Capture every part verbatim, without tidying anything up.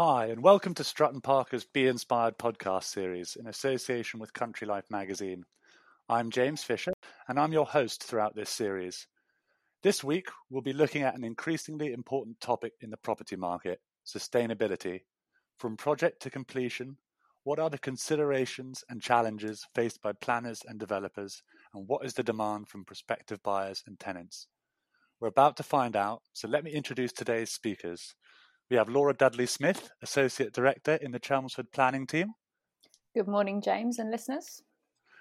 Hi, and welcome to Strutt and Parker's Be Inspired podcast series in association with Country Life magazine. I'm James Fisher, and I'm your host throughout this series. This week, we'll be looking at an increasingly important topic in the property market, sustainability. From project to completion, what are the considerations and challenges faced by planners and developers, and what is the demand from prospective buyers and tenants? We're about to find out, so let me introduce today's speakers. We have Laura Dudley-Smith, Associate Director in the Chelmsford Planning Team. Good morning, James and listeners.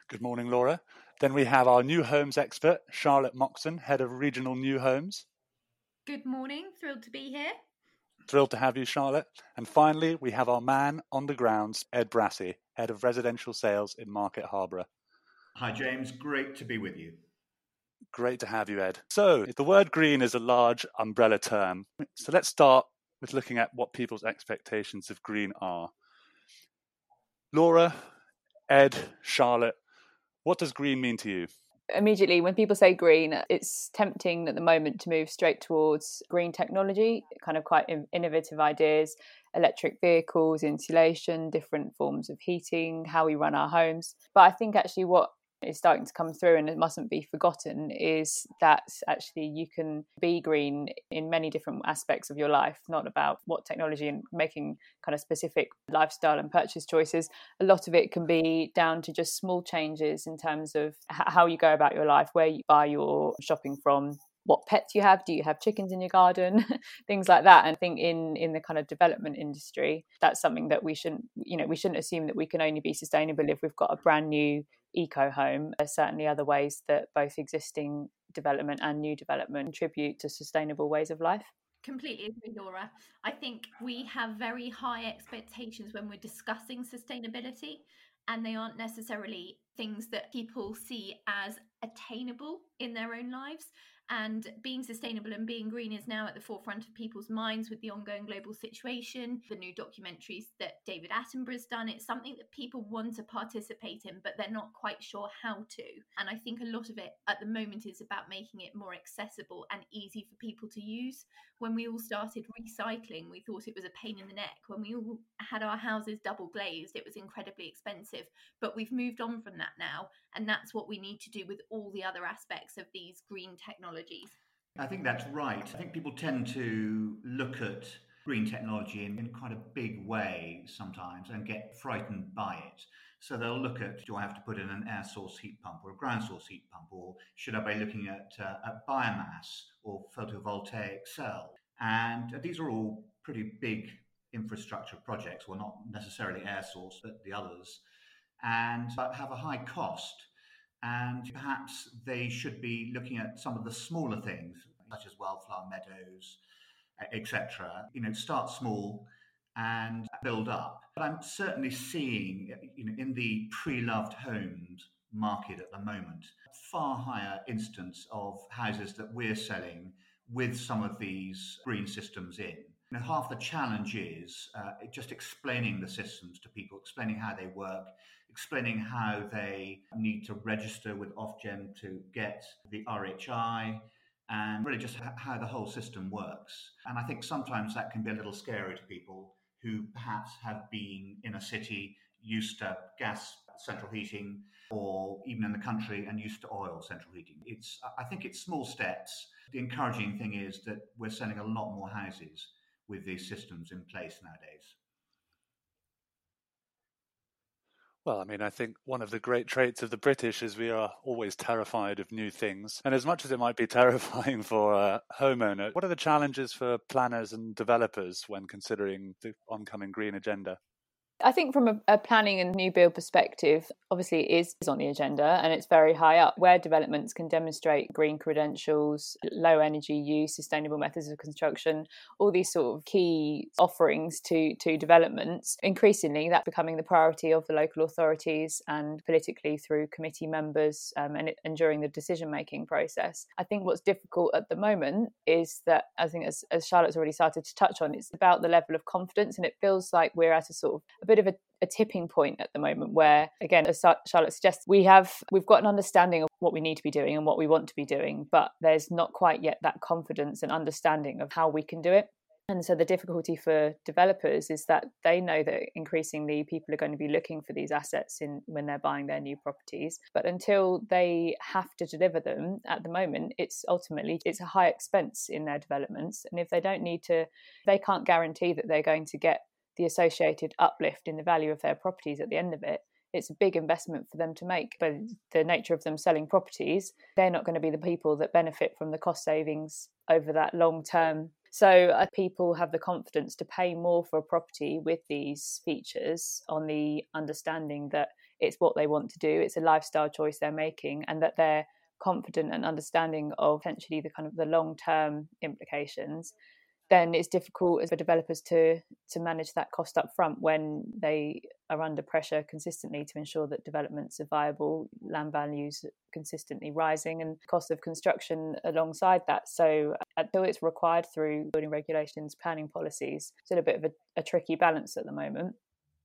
Good morning, Laura. Then we have our new homes expert, Charlotte Moxon, Head of Regional New Homes. Good morning. Thrilled to be here. Thrilled to have you, Charlotte. And finally, we have our man on the grounds, Ed Brassie, Head of Residential Sales in Market Harborough. Hi, James. Great to be with you. Great to have you, Ed. So the word green is a large umbrella term. So let's start with looking at what people's expectations of green are. Laura, Ed, Charlotte, what does green mean to you? Immediately, when people say green, it's tempting at the moment to move straight towards green technology, kind of quite innovative ideas, electric vehicles, insulation, different forms of heating, how we run our homes. But I think actually what is starting to come through, and it mustn't be forgotten, is that actually you can be green in many different aspects of your life, not about what technology and making kind of specific lifestyle and purchase choices. A lot of it can be down to just small changes in terms of how you go about your life, where you buy your shopping from, what pets you have, do you have chickens in your garden, things like that. And I think in in the kind of development industry, that's something that we shouldn't, you know, we shouldn't assume that we can only be sustainable if we've got a brand new eco home. There's certainly other ways that both existing development and new development contribute to sustainable ways of life. Completely agree, Laura. I think we have very high expectations when we're discussing sustainability, and they aren't necessarily things that people see as attainable in their own lives. And being sustainable and being green is now at the forefront of people's minds with the ongoing global situation, the new documentaries that David Attenborough's done. It's something that people want to participate in, but they're not quite sure how to. And I think a lot of it at the moment is about making it more accessible and easy for people to use. When we all started recycling, we thought it was a pain in the neck. When we all had our houses double glazed, it was incredibly expensive. But we've moved on from that now. And that's what we need to do with all the other aspects of these green technologies. I think that's right. I think people tend to look at green technology in, in quite a big way sometimes and get frightened by it. So they'll look at, do I have to put in an air source heat pump or a ground source heat pump? Or should I be looking at, uh, at biomass or photovoltaic cell? And these are all pretty big infrastructure projects, well, not necessarily air source, but the others, and but have a high cost. And perhaps they should be looking at some of the smaller things, such as wildflower meadows, et cetera. You know, start small and build up. But I'm certainly seeing, you know, in the pre-loved homes market at the moment, far higher instance of houses that we're selling with some of these green systems in. You know, half the challenge is uh, just explaining the systems to people, explaining how they work, explaining how they need to register with Ofgem to get the R H I, and really just ha- how the whole system works. And I think sometimes that can be a little scary to people who perhaps have been in a city, used to gas central heating, or even in the country and used to oil central heating. It's I think it's small steps. The encouraging thing is that we're selling a lot more houses with these systems in place nowadays. Well, I mean, I think one of the great traits of the British is we are always terrified of new things. And as much as it might be terrifying for a homeowner, what are the challenges for planners and developers when considering the oncoming green agenda? I think from a, a planning and new build perspective, obviously it is, is on the agenda, and it's very high up. Where developments can demonstrate green credentials, low energy use, sustainable methods of construction, all these sort of key offerings to, to developments, increasingly that's becoming the priority of the local authorities and politically through committee members um, and, it, and during the decision-making process. I think what's difficult at the moment is that, I think as, as Charlotte's already started to touch on, it's about the level of confidence, and it feels like we're at a sort of bit of a, a tipping point at the moment where, again, as Charlotte suggests, we have, we've got an understanding of what we need to be doing and what we want to be doing, but there's not quite yet that confidence and understanding of how we can do it. And so the difficulty for developers is that they know that increasingly people are going to be looking for these assets in when they're buying their new properties. But until they have to deliver them at the moment, it's ultimately it's a high expense in their developments. And if they don't need to, they can't guarantee that they're going to get the associated uplift in the value of their properties at the end of it. It's a big investment for them to make. But the nature of them selling properties, they're not going to be the people that benefit from the cost savings over that long term. So uh, people have the confidence to pay more for a property with these features on the understanding that it's what they want to do, it's a lifestyle choice they're making, and that they're confident and understanding of potentially the kind of the long-term implications. Then it's difficult for developers to to manage that cost up front when they are under pressure consistently to ensure that developments are viable, land values consistently rising, and cost of construction alongside that. So until it's required through building regulations, planning policies, it's still a bit of a, a tricky balance at the moment.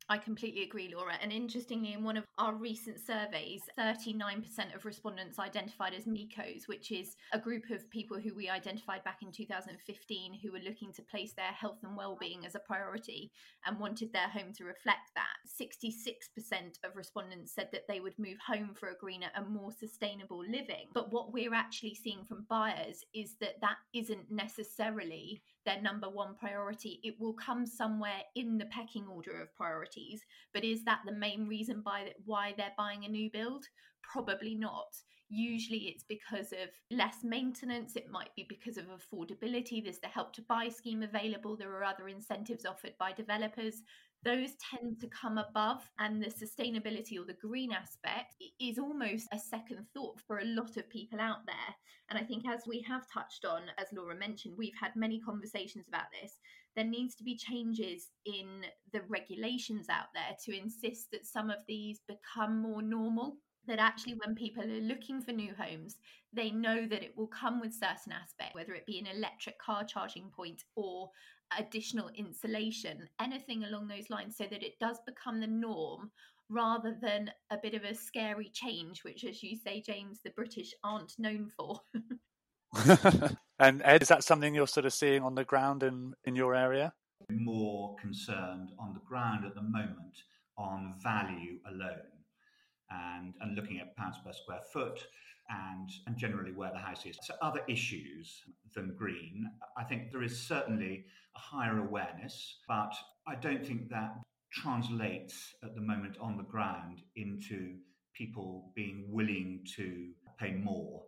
I completely agree, Laura. And interestingly, in one of our recent surveys, thirty-nine percent of respondents identified as MECOs, which is a group of people who we identified back in two thousand fifteen who were looking to place their health and well-being as a priority and wanted their home to reflect that. sixty-six percent of respondents said that they would move home for a greener and more sustainable living. But what we're actually seeing from buyers is that that isn't necessarily their number one priority. It will come somewhere in the pecking order of priorities, but is that the main reason by why they're buying a new build? Probably not. Usually it's because of less maintenance. It might be because of affordability. There's the Help to Buy scheme available. There are other incentives offered by developers. Those tend to come above, and the sustainability or the green aspect is almost a second thought for a lot of people out there. And I think, as we have touched on, as Laura mentioned, we've had many conversations about this. There needs to be changes in the regulations out there to insist that some of these become more normal, that actually when people are looking for new homes, they know that it will come with certain aspects, whether it be an electric car charging point or additional insulation, anything along those lines, so that it does become the norm rather than a bit of a scary change, which, as you say, James, the British aren't known for. And Ed, is that something you're sort of seeing on the ground in, in your area? More concerned on the ground at the moment on value alone and, and looking at pounds per square foot and, and generally where the house is. So other issues than green, I think there is certainly a higher awareness, but I don't think that translates at the moment on the ground into people being willing to pay more.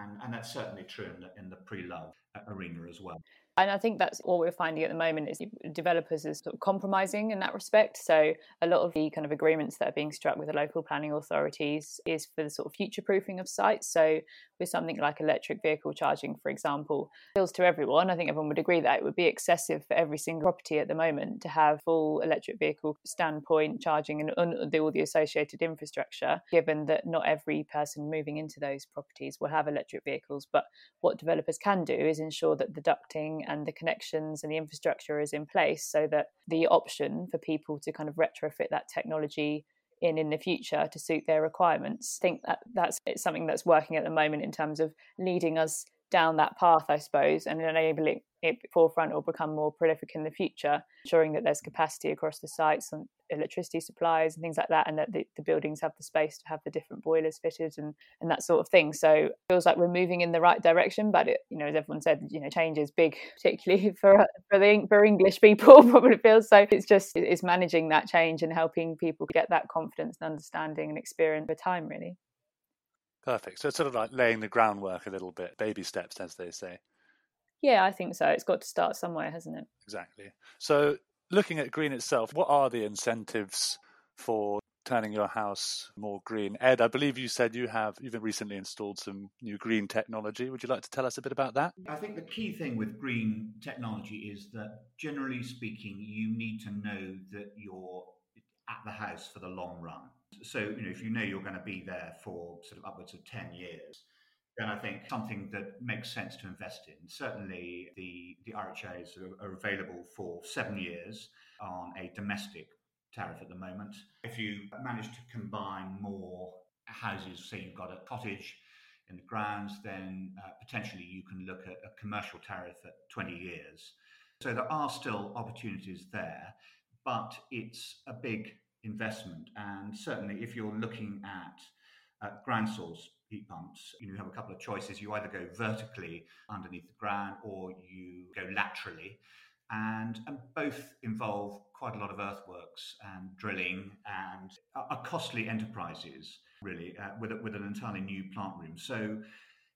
And, and that's certainly true in the, in the pre-love arena as well. And I think that's all we're finding at the moment is developers are sort of compromising in that respect. So a lot of the kind of agreements that are being struck with the local planning authorities is for the sort of future-proofing of sites. So with something like electric vehicle charging, for example, appeals to everyone. I think everyone would agree that it would be excessive for every single property at the moment to have full electric vehicle standpoint charging and all the associated infrastructure, given that not every person moving into those properties will have electric vehicles. But what developers can do is ensure that the ducting and the connections and the infrastructure is in place so that the option for people to kind of retrofit that technology in in the future to suit their requirements. I think that that's it's something that's working at the moment in terms of leading us down that path, I suppose, and enabling it forefront or become more prolific in the future, ensuring that there's capacity across the sites and electricity supplies and things like that, and that the, the buildings have the space to have the different boilers fitted and and that sort of thing. So it feels like we're moving in the right direction, but it, you know, as everyone said, you know, change is big, particularly for for the for English people probably feels. So it's just it's managing that change and helping people get that confidence and understanding and experience over time, really. Perfect. So it's sort of like laying the groundwork a little bit, baby steps, as they say. Yeah, I think so. It's got to start somewhere, hasn't it? Exactly. So looking at green itself, what are the incentives for turning your house more green? Ed, I believe you said you have even recently installed some new green technology. Would you like to tell us a bit about that? I think the key thing with green technology is that, generally speaking, you need to know that you're at the house for the long run. So, you know, if you know you're going to be there for sort of upwards of ten years, then I think something that makes sense to invest in. Certainly the, the R H Is are, are available for seven years on a domestic tariff at the moment. If you manage to combine more houses, say you've got a cottage in the grounds, then uh, potentially you can look at a commercial tariff at twenty years. So there are still opportunities there, but it's a big investment. And certainly if you're looking at uh, ground source heat pumps, you have a couple of choices. You either go vertically underneath the ground or you go laterally. And, and both involve quite a lot of earthworks and drilling and are costly enterprises, really, uh, with, with an entirely new plant room. So,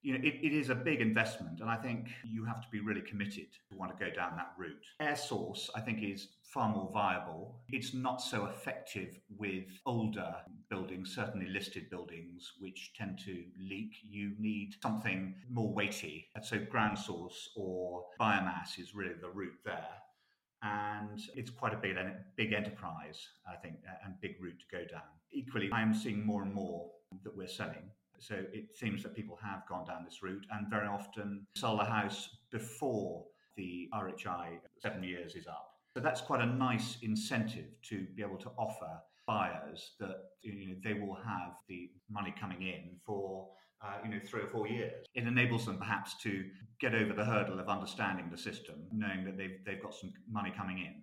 you know, it, it is a big investment. And I think you have to be really committed to want to go down that route. Air source, I think, is far more viable. It's not so effective with older buildings, certainly listed buildings, which tend to leak. You need something more weighty. So ground source or biomass is really the route there. And it's quite a big, big enterprise, I think, and big route to go down. Equally, I'm seeing more and more that we're selling. So it seems that people have gone down this route and very often sell the house before the R H I seven years is up. So that's quite a nice incentive to be able to offer buyers that, you know, they will have the money coming in for uh, you know three or four years. It enables them perhaps to get over the hurdle of understanding the system, knowing that they've they've got some money coming in.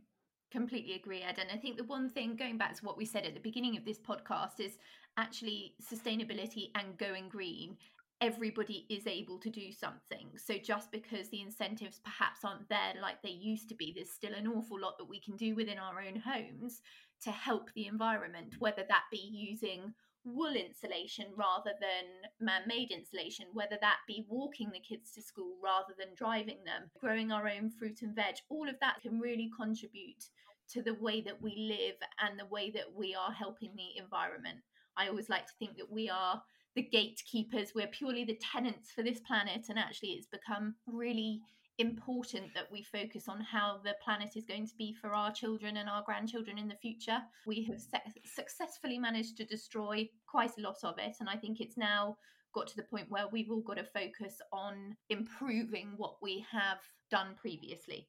Completely agree, Ed. And I think the one thing, going back to what we said at the beginning of this podcast, is actually sustainability and going green. Everybody is able to do something. So just because the incentives perhaps aren't there like they used to be, there's still an awful lot that we can do within our own homes to help the environment, whether that be using wool insulation rather than man-made insulation, whether that be walking the kids to school rather than driving them, growing our own fruit and veg. All of that can really contribute to the way that we live and the way that we are helping the environment. I always like to think that we are the gatekeepers, we're purely the tenants for this planet, and actually it's become really important that we focus on how the planet is going to be for our children and our grandchildren in the future. We have se- successfully managed to destroy quite a lot of it, and I think it's now got to the point where we've all got to focus on improving what we have done previously.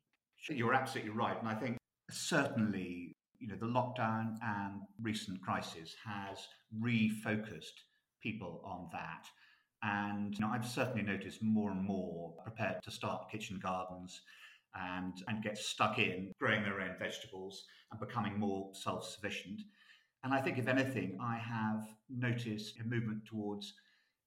You're absolutely right, and I think certainly, you know, the lockdown and recent crisis has refocused people on that. And you know, I've certainly noticed more and more prepared to start kitchen gardens and, and get stuck in growing their own vegetables and becoming more self-sufficient. And I think, if anything, I have noticed a movement towards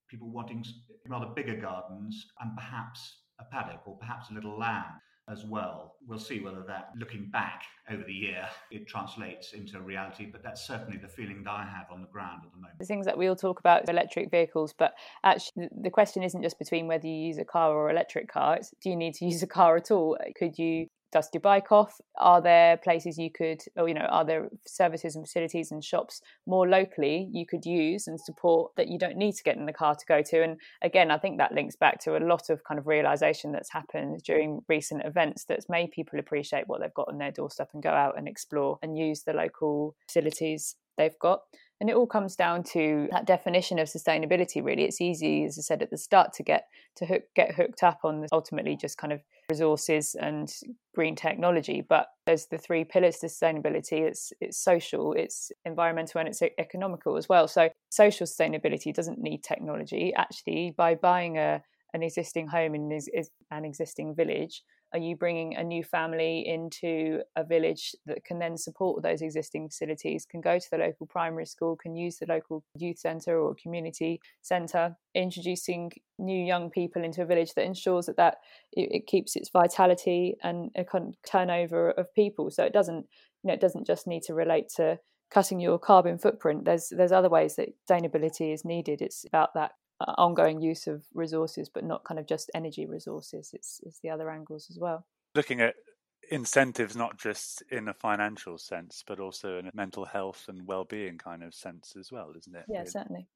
people wanting rather bigger gardens and perhaps a paddock or perhaps a little land as well. We'll see whether that, looking back over the year, it translates into reality, but that's certainly the feeling that I have on the ground at the moment. The things that we all talk about, electric vehicles, but actually the question isn't just between whether you use a car or electric car, it's do you need to use a car at all? Could you dust your bike off? Are there places you could, or you know, are there services and facilities and shops more locally you could use and support that you don't need to get in the car to go to? And again, I think that links back to a lot of kind of realisation that's happened during recent events that's made people appreciate what they've got on their doorstep and go out and explore and use the local facilities they've got. And it all comes down to that definition of sustainability, really. It's easy, as I said at the start, to get to hook, get hooked up on the ultimately just kind of resources and green technology. But there's the three pillars to sustainability. It's it's social, it's environmental, and it's economical as well. So social sustainability doesn't need technology. Actually, by buying a an existing home in an existing village, are you bringing a new family into a village that can then support those existing facilities, can go to the local primary school, can use the local youth centre or community centre, introducing new young people into a village that ensures that, that it, it keeps its vitality and a con- turnover of people. So it doesn't, you know, it doesn't just need to relate to cutting your carbon footprint. There's there's other ways that sustainability is needed. It's about that ongoing use of resources, but not kind of just energy resources. It's, it's the other angles as well. Looking at incentives, not just in a financial sense, but also in a mental health and well-being kind of sense as well, isn't it? Yeah, certainly.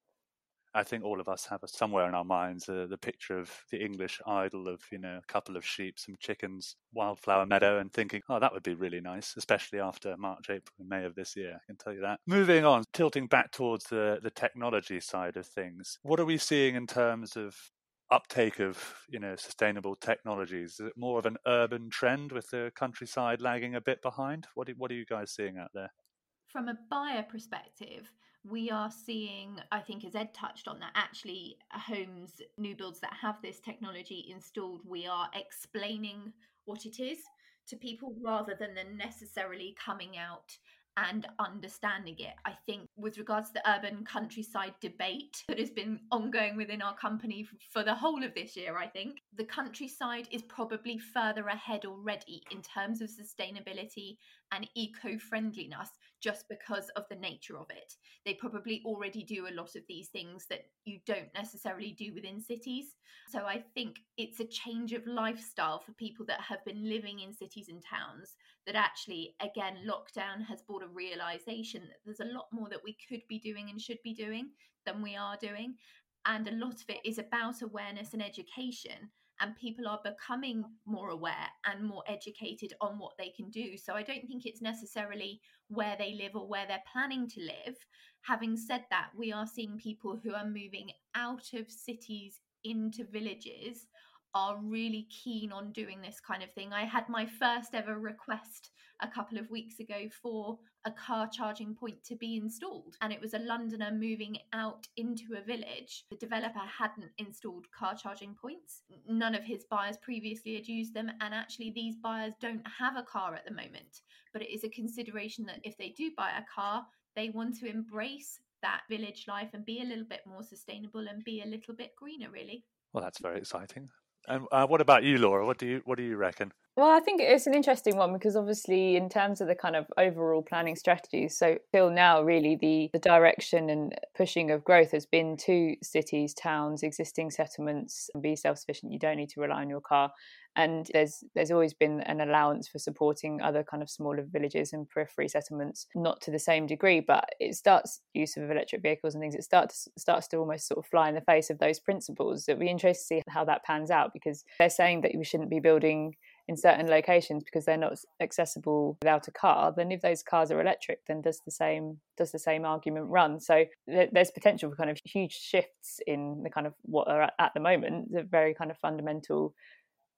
I think all of us have somewhere in our minds uh, the picture of the English idol of, you know, a couple of sheep, some chickens, wildflower meadow, and thinking, oh, that would be really nice, especially after March, April and May of this year. I can tell you that. Moving on, tilting back towards the, the technology side of things, what are we seeing in terms of uptake of, you know, sustainable technologies? Is it more of an urban trend with the countryside lagging a bit behind? What, do, what are you guys seeing out there? from a buyer perspective, we are seeing, I think as Ed touched on, that actually homes, new builds that have this technology installed, we are explaining what it is to people rather than them necessarily coming out and understanding it. I think with regards to the urban countryside debate that has been ongoing within our company for the whole of this year, I think the countryside is probably further ahead already in terms of sustainability and eco-friendliness just because of the nature of it. They probably already do a lot of these things that you don't necessarily do within cities. So I think it's a change of lifestyle for people that have been living in cities and towns that actually, again, lockdown has brought a realization that there's a lot more that we could be doing and should be doing than we are doing, and a lot of it is about awareness and education, and people are becoming more aware and more educated on what they can do. So I don't think it's necessarily where they live or where they're planning to live. Having said that, we are seeing people who are moving out of cities into villages are really keen on doing this kind of thing. I had my first ever request a couple of weeks ago for a car charging point to be installed. And it was a Londoner moving out into a village. The developer hadn't installed car charging points. None of his buyers previously had used them. And actually these buyers don't have a car at the moment. But it is a consideration that if they do buy a car, they want to embrace that village life and be a little bit more sustainable and be a little bit greener, really. Well, that's very exciting. And uh, what about you, Laura? What do you what do you reckon? Well, I think it's an interesting one because obviously in terms of the kind of overall planning strategies, so till now really the, the direction and pushing of growth has been to cities, towns, existing settlements, and be self-sufficient. You don't need to rely on your car. And there's there's always been an allowance for supporting other kind of smaller villages and periphery settlements, not to the same degree, but it starts use of electric vehicles and things. It starts starts to almost sort of fly in the face of those principles. It'll be interesting to see how that pans out because they're saying that we shouldn't be building in certain locations because they're not accessible without a car. Then if those cars are electric, then does the same does the same argument run? So th- there's potential for kind of huge shifts in the kind of what are at, at the moment the very kind of fundamental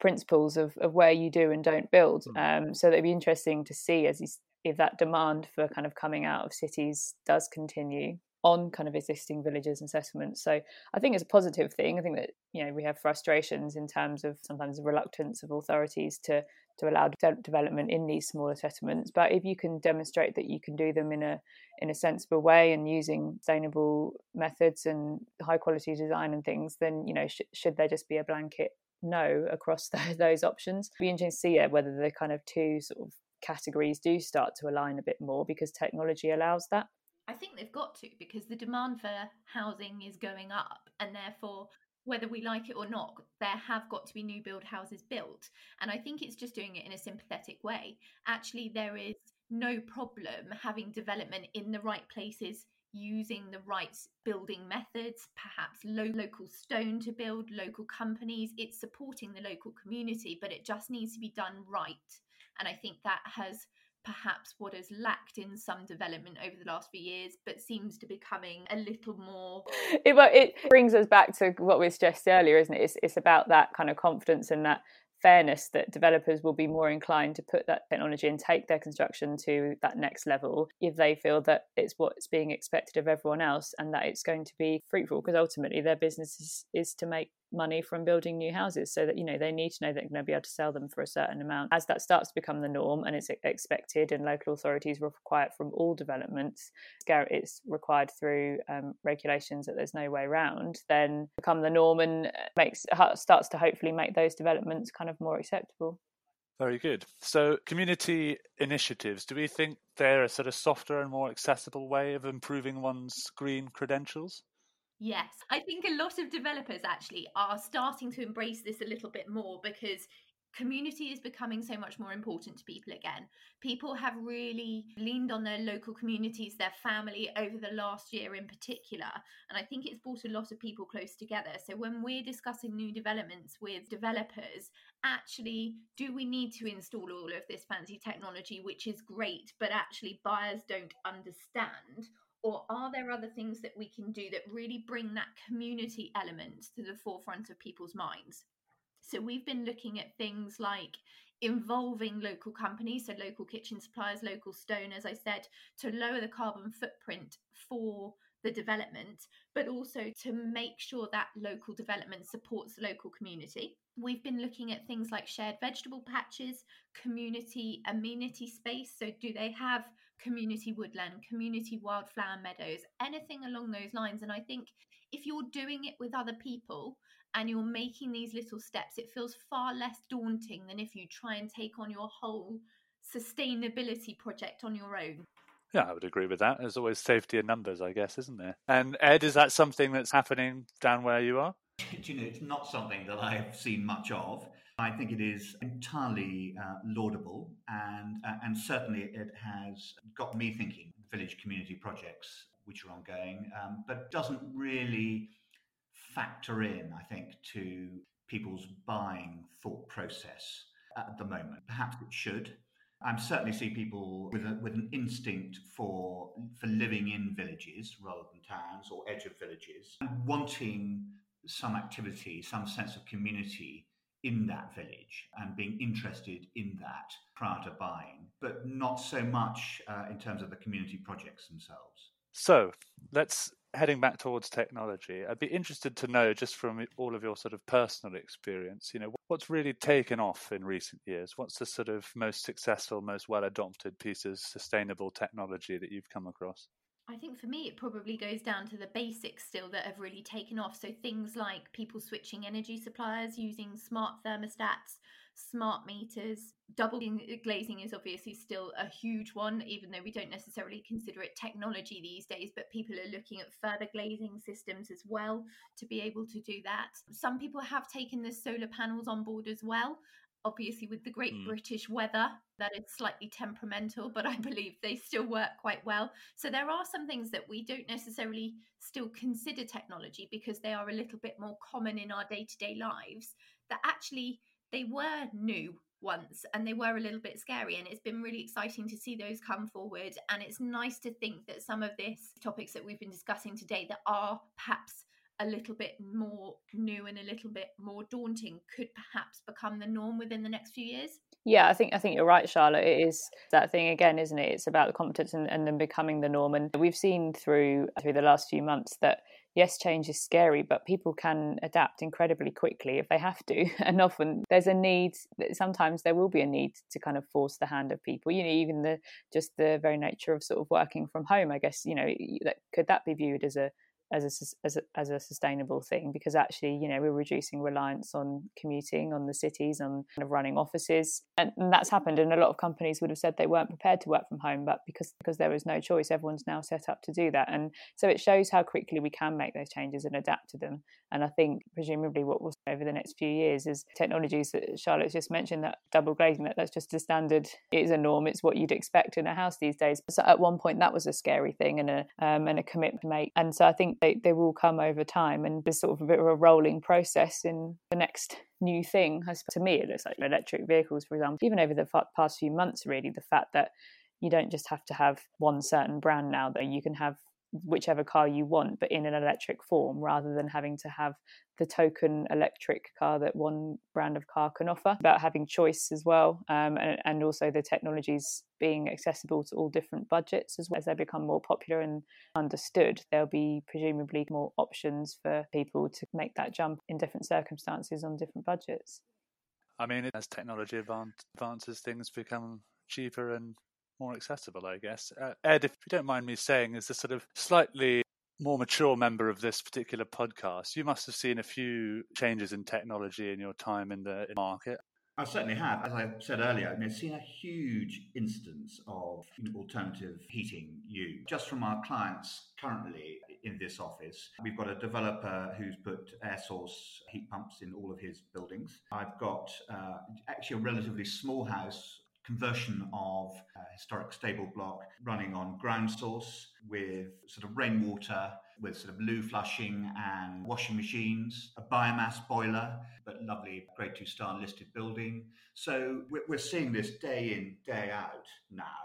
principles of, of where you do and don't build. Um, so it'd be interesting to see as you, if that demand for kind of coming out of cities does continue on kind of existing villages and settlements. So I think it's a positive thing. I think that, you know, we have frustrations in terms of sometimes the reluctance of authorities to to allow de- development in these smaller settlements. But if you can demonstrate that you can do them in a in a sensible way and using sustainable methods and high quality design and things, then, you know, sh- should there just be a blanket no across the, those options? It'd be interesting to see yeah, whether the kind of two sort of categories do start to align a bit more because technology allows that. I think they've got to, because the demand for housing is going up, and therefore whether we like it or not, there have got to be new build houses built. And I think it's just doing it in a sympathetic way. Actually, there is no problem having development in the right places, using the right building methods, perhaps low, local stone to build, local companies. It's supporting the local community, but it just needs to be done right. And I think that has perhaps what has lacked in some development over the last few years, but seems to be becoming a little more... It, well, it brings us back to what we stressed earlier, isn't it? It's, it's about that kind of confidence and that fairness that developers will be more inclined to put that technology and take their construction to that next level if they feel that it's what's being expected of everyone else and that it's going to be fruitful, because ultimately their business is, is to make money from building new houses, so that, you know, they need to know they're going to be able to sell them for a certain amount. As that starts to become the norm and it's expected, and local authorities require it from all developments, it's required through um, regulations that there's no way around, then become the norm and makes starts to hopefully make those developments kind of more acceptable. Very good. So community initiatives, do we think they're a sort of softer and more accessible way of improving one's green credentials? Yes, I think a lot of developers actually are starting to embrace this a little bit more because community is becoming so much more important to people again. People have really leaned on their local communities, their family over the last year in particular. And I think it's brought a lot of people close together. So when we're discussing new developments with developers, actually, do we need to install all of this fancy technology, which is great, but actually buyers don't understand? Or are there other things that we can do that really bring that community element to the forefront of people's minds? So we've been looking at things like involving local companies, so local kitchen suppliers, local stone, as I said, to lower the carbon footprint for the development, but also to make sure that local development supports local community. We've been looking at things like shared vegetable patches, community amenity space. So do they have community woodland, community wildflower meadows, anything along those lines? And I think if you're doing it with other people and you're making these little steps, it feels far less daunting than if you try and take on your whole sustainability project on your own. Yeah, I would agree with that. There's always safety in numbers, I guess, isn't there? And Ed, is that something that's happening down where you are? Do you know, it's not something that I've seen much of. I think it is entirely uh, laudable, and uh, and certainly it has got me thinking village community projects which are ongoing, um, but doesn't really factor in, I think, to people's buying thought process at the moment. Perhaps it should. I certainly see people with a, with an instinct for for living in villages rather than towns or edge of villages, and wanting some activity, some sense of community in that village, and being interested in that prior to buying, but not so much uh, in terms of the community projects themselves. So let's heading back towards technology. I'd be interested to know, just from all of your sort of personal experience, you know, what's really taken off in recent years? What's the sort of most successful, most well-adopted piece of sustainable technology that you've come across? I think for me, it probably goes down to the basics still that have really taken off. So things like people switching energy suppliers, using smart thermostats, smart meters. Double glazing is obviously still a huge one, even though we don't necessarily consider it technology these days, but people are looking at further glazing systems as well to be able to do that. Some people have taken the solar panels on board as well. Obviously, with the great mm. British weather, that is slightly temperamental, but I believe they still work quite well. So there are some things that we don't necessarily still consider technology because they are a little bit more common in our day-to-day lives, that actually they were new once and they were a little bit scary. And it's been really exciting to see those come forward. And it's nice to think that some of these topics that we've been discussing today that are perhaps a little bit more new and a little bit more daunting could perhaps become the norm within the next few years. Yeah, I think I think you're right, Charlotte. It is that thing again, isn't it? It's about the competence and, and then becoming the norm. And we've seen through through the last few months that yes, change is scary, but people can adapt incredibly quickly if they have to. And often there's a need, sometimes there will be a need to kind of force the hand of people, you know, even the just the very nature of sort of working from home, I guess, you know, that, could that be viewed as a As a, as a as a sustainable thing, because actually, you know, we're reducing reliance on commuting, on the cities, on kind of running offices, and, and that's happened. And a lot of companies would have said they weren't prepared to work from home, but because because there was no choice, everyone's now set up to do that. And so it shows how quickly we can make those changes and adapt to them. And I think presumably what we'll see over the next few years is technologies that Charlotte's just mentioned, that double glazing, that that's just a standard, it is a norm, it's what you'd expect in a house these days. So at one point that was a scary thing and a um, and a commitment to make, and so I think They, they will come over time, and there's sort of a bit of a rolling process in the next new thing. To me, it looks like electric vehicles, for example, even over the past few months, really, the fact that you don't just have to have one certain brand now, that you can have whichever car you want, but in an electric form, rather than having to have the token electric car that one brand of car can offer. About having choice as well, um, and, and also the technologies being accessible to all different budgets as well. As they become more popular and understood, there'll be presumably more options for people to make that jump in different circumstances on different budgets. I mean, as technology advance, advances, things become cheaper and more accessible, I guess. Uh, Ed, if you don't mind me saying, as a sort of slightly more mature member of this particular podcast, you must have seen a few changes in technology in your time in the market. I certainly have. As I said earlier, I've seen a huge instance of alternative heating used. Just from our clients currently in this office, we've got a developer who's put air source heat pumps in all of his buildings. I've got uh, actually a relatively small house conversion of a historic stable block running on ground source with sort of rainwater, with sort of loo flushing and washing machines, a biomass boiler, but lovely grade two star listed building. So we're seeing this day in, day out now.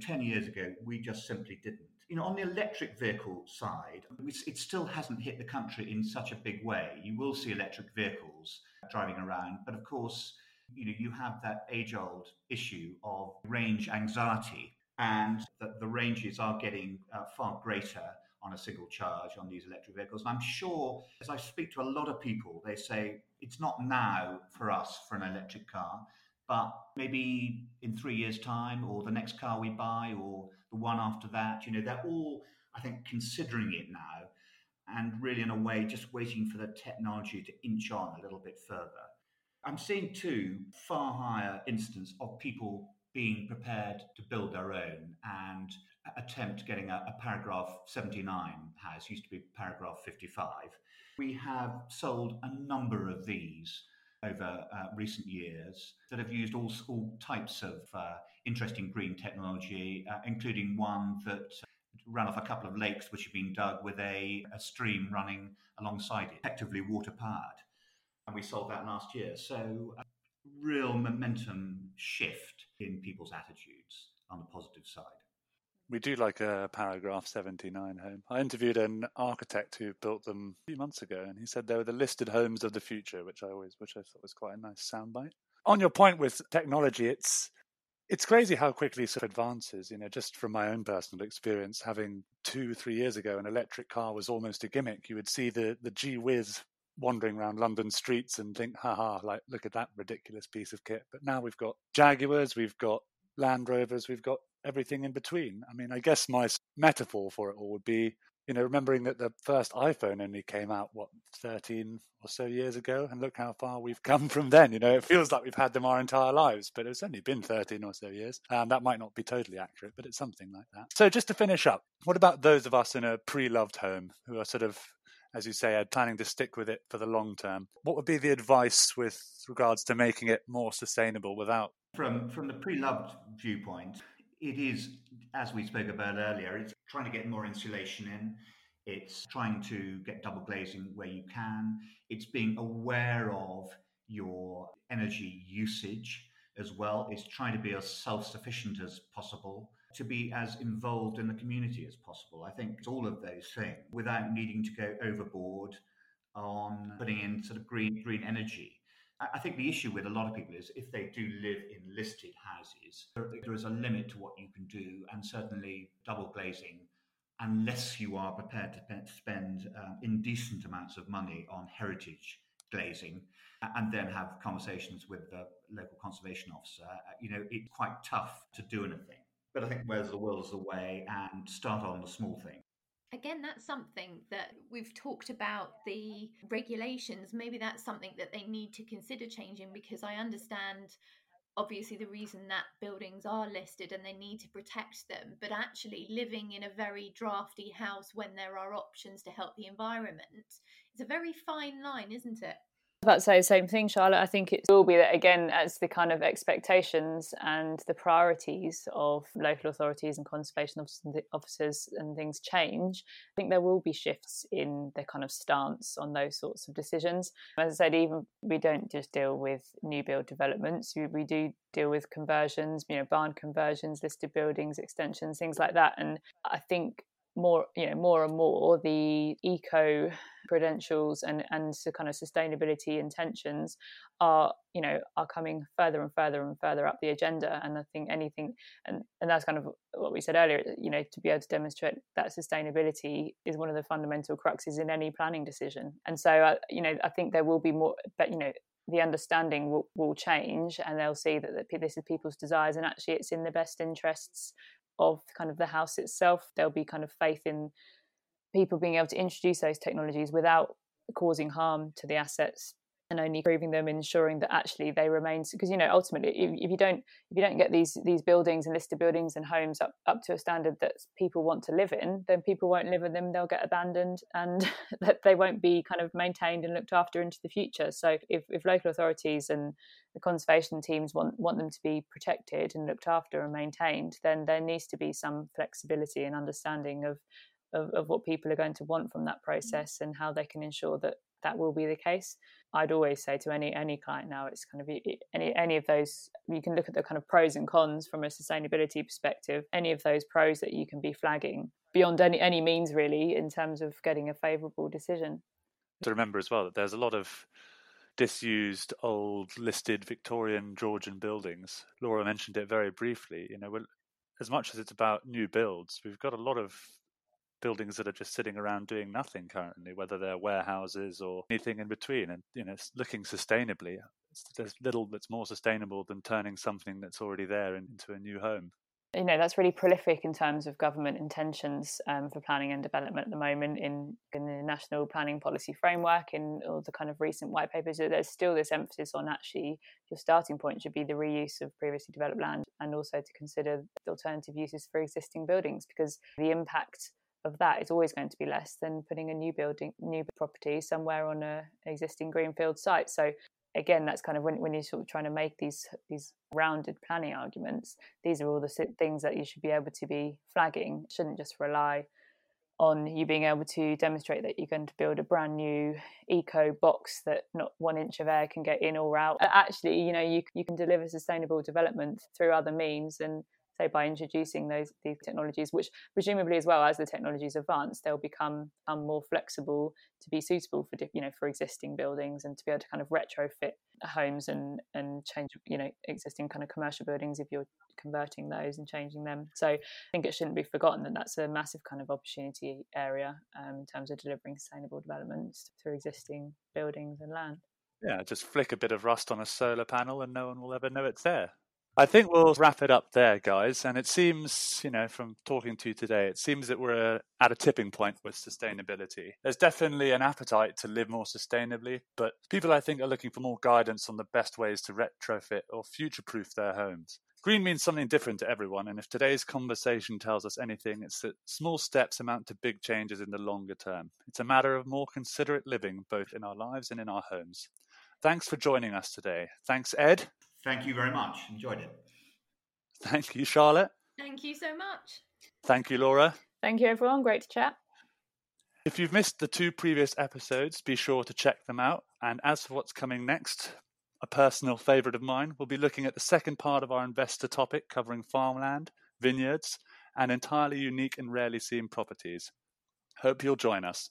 ten years ago, we just simply didn't. You know, on the electric vehicle side, it still hasn't hit the country in such a big way. You will see electric vehicles driving around, but of course, you know, you have that age-old issue of range anxiety, and that the ranges are getting uh, far greater on a single charge on these electric vehicles. And I'm sure, as I speak to a lot of people, they say it's not now for us for an electric car, but maybe in three years' time, or the next car we buy, or the one after that. You know, they're all, I think, considering it now, and really, in a way, just waiting for the technology to inch on a little bit further. I'm seeing, too, far higher instance of people being prepared to build their own and attempt getting a, a paragraph seventy-nine house, used to be paragraph fifty-five. We have sold a number of these over uh, recent years that have used all, all types of uh, interesting green technology, uh, including one that ran off a couple of lakes which had been dug with a, a stream running alongside it, effectively water-powered. And we sold that last year. So a real momentum shift in people's attitudes on the positive side. We do like a paragraph seventy-nine home. I interviewed an architect who built them a few months ago, and he said they were the listed homes of the future, which I always, which I thought was quite a nice soundbite. On your point with technology, it's it's crazy how quickly stuff advances. You know, just from my own personal experience, having two, three years ago, an electric car was almost a gimmick. You would see the the G-Wiz wandering around London streets and think, haha, like, look at that ridiculous piece of kit. But now we've got Jaguars, we've got Land Rovers, we've got everything in between. I mean, I guess my metaphor for it all would be, you know, remembering that the first iPhone only came out, what, thirteen or so years ago, and look how far we've come from then. You know, it feels like we've had them our entire lives, but it's only been thirteen or so years. And that might not be totally accurate, but it's something like that. So just to finish up, what about those of us in a pre-loved home who are sort of, as you say, Ed, planning to stick with it for the long term? What would be the advice with regards to making it more sustainable without? From from the pre-loved viewpoint, it is, as we spoke about earlier, it's trying to get more insulation in. It's trying to get double glazing where you can. It's being aware of your energy usage as well. It's trying to be as self-sufficient as possible, to be as involved in the community as possible. I think it's all of those things without needing to go overboard on putting in sort of green green energy. I think the issue with a lot of people is if they do live in listed houses, there is a limit to what you can do, and certainly double glazing, unless you are prepared to spend um, indecent amounts of money on heritage glazing, and then have conversations with the local conservation officer. You know, it's quite tough to do anything. But I think where's the world's the way, and start on the small thing. Again, that's something that we've talked about, the regulations. Maybe that's something that they need to consider changing, because I understand, obviously, the reason that buildings are listed and they need to protect them. But actually living in a very drafty house when there are options to help the environment, it's a very fine line, isn't it? I was about to say the same thing, Charlotte. I think it will be that, again, as the kind of expectations and the priorities of local authorities and conservation officers and things change, I think there will be shifts in their kind of stance on those sorts of decisions. As I said, even we don't just deal with new build developments, we do deal with conversions, you know, barn conversions, listed buildings, extensions, things like that. And I think more, you know, more and more the eco credentials and and the kind of sustainability intentions are, you know, are coming further and further and further up the agenda. And I think anything, and and that's kind of what we said earlier, you know, to be able to demonstrate that sustainability is one of the fundamental cruxes in any planning decision. And so, uh, you know, I think there will be more, but you know, the understanding will, will change, and they'll see that, that this is people's desires, and actually it's in the best interests of kind of the house itself. There'll be kind of faith in people being able to introduce those technologies without causing harm to the assets, and only proving them, ensuring that actually they remain, because you know ultimately if, if you don't if you don't get these these buildings and listed buildings and homes up, up to a standard that people want to live in, then people won't live in them, they'll get abandoned, and that they won't be kind of maintained and looked after into the future. So if, if local authorities and the conservation teams want want them to be protected and looked after and maintained, then there needs to be some flexibility and understanding of of, of what people are going to want from that process and how they can ensure that that will be the case. I'd always say to any any client now, it's kind of any any of those, you can look at the kind of pros and cons from a sustainability perspective, any of those pros that you can be flagging beyond any any means really in terms of getting a favourable decision. To remember as well that there's a lot of disused, old, listed Victorian, Georgian buildings. Laura mentioned it very briefly. You know, well, as much as it's about new builds, we've got a lot of buildings that are just sitting around doing nothing currently, whether they're warehouses or anything in between. And, you know, looking sustainably, there's little that's more sustainable than turning something that's already there into a new home. You know, that's really prolific in terms of government intentions um, for planning and development at the moment in, in the National Planning Policy Framework, in all the kind of recent white papers. There's still this emphasis on actually your starting point should be the reuse of previously developed land, and also to consider the alternative uses for existing buildings, because the impact of that is always going to be less than putting a new building, new property somewhere on a, an existing greenfield site. So again, that's kind of when, when you're sort of trying to make these these rounded planning arguments, these are all the things that you should be able to be flagging. It shouldn't just rely on you being able to demonstrate that you're going to build a brand new eco box that not one inch of air can get in or out. Actually, you know, you you can deliver sustainable development through other means, and so by introducing those these technologies, which presumably as well as the technologies advance, they'll become um, more flexible to be suitable for, you know, for existing buildings, and to be able to kind of retrofit homes and, and change, you know, existing kind of commercial buildings if you're converting those and changing them. So I think it shouldn't be forgotten that that's a massive kind of opportunity area um, in terms of delivering sustainable developments through existing buildings and land. Yeah, just flick a bit of rust on a solar panel and no one will ever know it's there. I think we'll wrap it up there, guys. And it seems, you know, from talking to you today, it seems that we're at a tipping point with sustainability. There's definitely an appetite to live more sustainably, but people, I think, are looking for more guidance on the best ways to retrofit or future-proof their homes. Green means something different to everyone, and if today's conversation tells us anything, it's that small steps amount to big changes in the longer term. It's a matter of more considerate living, both in our lives and in our homes. Thanks for joining us today. Thanks, Ed. Thank you very much. Enjoyed it. Thank you, Charlotte. Thank you so much. Thank you, Laura. Thank you, everyone. Great to chat. If you've missed the two previous episodes, be sure to check them out. And as for what's coming next, a personal favourite of mine, we'll be looking at the second part of our investor topic, covering farmland, vineyards, and entirely unique and rarely seen properties. Hope you'll join us.